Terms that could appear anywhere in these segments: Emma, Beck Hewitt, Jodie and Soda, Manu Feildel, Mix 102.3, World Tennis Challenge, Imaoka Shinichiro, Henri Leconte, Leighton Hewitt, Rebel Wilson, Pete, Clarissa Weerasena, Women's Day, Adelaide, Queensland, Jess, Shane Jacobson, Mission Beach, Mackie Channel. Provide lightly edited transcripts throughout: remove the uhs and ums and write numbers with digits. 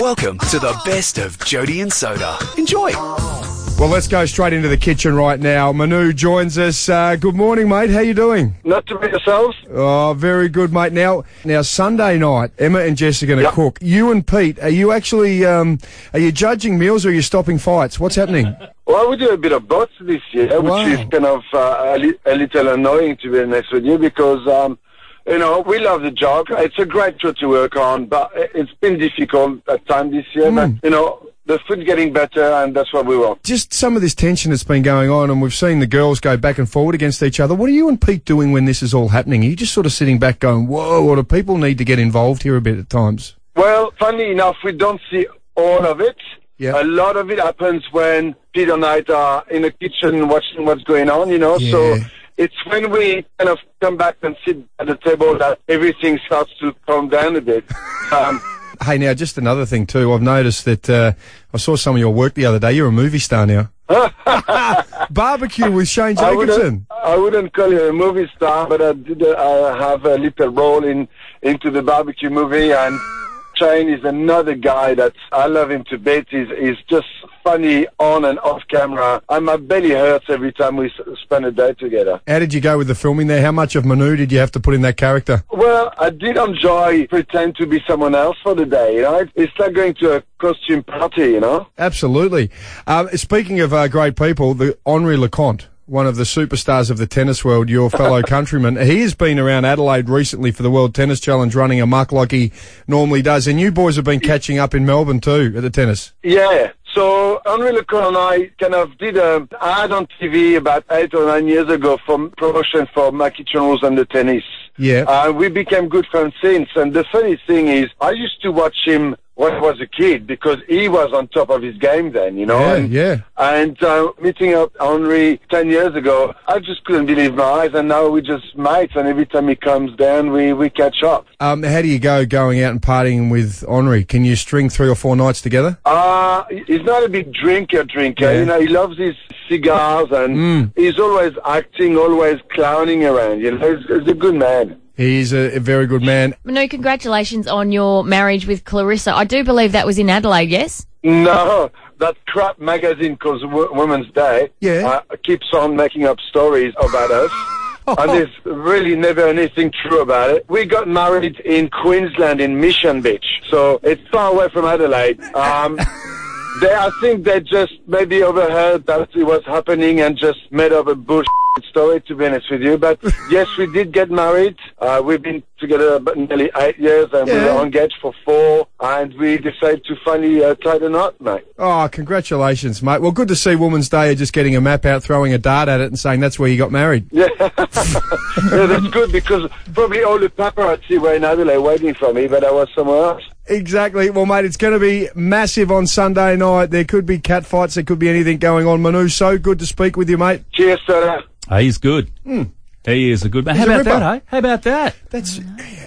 Welcome to the best of Jodie and Soda. Enjoy. Well, let's go straight into the kitchen right now. Manu joins us. Good morning, mate. How you doing? Not to be yourselves. Oh, very good, mate. Now Sunday night, Emma and Jess are going to cook. You and Pete, are you actually are you judging meals or are you stopping fights? What's happening? Well, we do a bit of both this year, which is kind of a little annoying, to be honest with you, because you know, we love the job. It's a great job to work on, but it's been difficult at times this year. But, you know, the food's getting better, and that's what we want. Just some of this tension that's been going on, and we've seen the girls go back and forward against each other. What are you and Pete doing when this is all happening? Are you just sort of sitting back going, whoa, or do people need to get involved here a bit at times? Well, funnily enough, we don't see all of it. Yeah. A lot of it happens when Pete and I are in the kitchen watching what's going on, you know, so... It's when we kind of come back and sit at the table that everything starts to calm down a bit. Hey, now, just another thing, too. I've noticed that I saw some of your work the other day. You're a movie star now. Barbecue with Shane Jacobson. I wouldn't call you a movie star, but I did have a little role into the barbecue movie. And Shane is another guy that I love him to bits. He's just funny on and off camera, and my belly hurts every time we spend a day together. How did you go with the filming there? How much of Manu did you have to put in that character? Well, I did enjoy pretend to be someone else for the day, you know. It's like going to a costume party, you know. Absolutely. Speaking of great people, the Henri Leconte, one of the superstars of the tennis world, your fellow countryman. He has been around Adelaide recently for the World Tennis Challenge, running amok like he normally does. And you boys have been catching up in Melbourne too at the tennis. Yeah. So Henri Leconte and I kind of did an ad on TV about 8 or 9 years ago for promotion for Mackie Channel and the tennis. Yeah. We became good friends since. And the funny thing is, I used to watch him when I was a kid, because he was on top of his game then, you know. And meeting up Henri 10 years ago, I just couldn't believe my eyes, and now we just mates, and every time he comes down, we catch up. How do you go going out and partying with Henri? Can you string 3 or 4 nights together? He's not a big drinker. Yeah. You know, he loves his cigars, and he's always acting, always clowning around, you know. He's a good man. He's a very good man. Manu, congratulations on your marriage with Clarissa. I do believe that was in Adelaide, yes? No, that crap magazine called Women's Day keeps on making up stories about us. And there's really never anything true about it. We got married in Queensland in Mission Beach, so it's far away from Adelaide. I think they just maybe overheard that it was happening and just made up a bullshit story, to be honest with you. But yes, we did get married. We've been together about nearly 8 years, and we were engaged for 4, and we decided to finally tie the knot, mate. Oh, congratulations, mate. Well, good to see Women's Day just getting a map out, throwing a dart at it and saying that's where you got married. Yeah, yeah, that's good, because probably all the paparazzi were in Adelaide waiting for me, but I was somewhere else. Exactly. Well, mate, it's going to be massive on Sunday night. There could be cat fights. There could be anything going on. Manu, so good to speak with you, mate. Cheers, sir. He's good. He is a good man. How about that, eh? How about that? That's.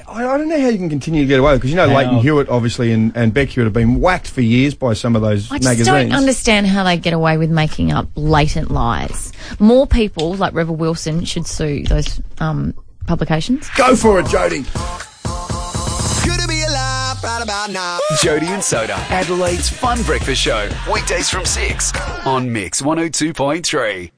I don't know how you can continue to get away, because, you know, Leighton Hewitt, obviously, and Beck Hewitt have been whacked for years by some of those magazines. I just don't understand how they get away with making up blatant lies. More people, like Rebel Wilson, should sue those publications. Go for it, Jodie. Good to be alive right about now. Jodie and Soda, Adelaide's fun breakfast show. Weekdays from 6 on Mix 102.3.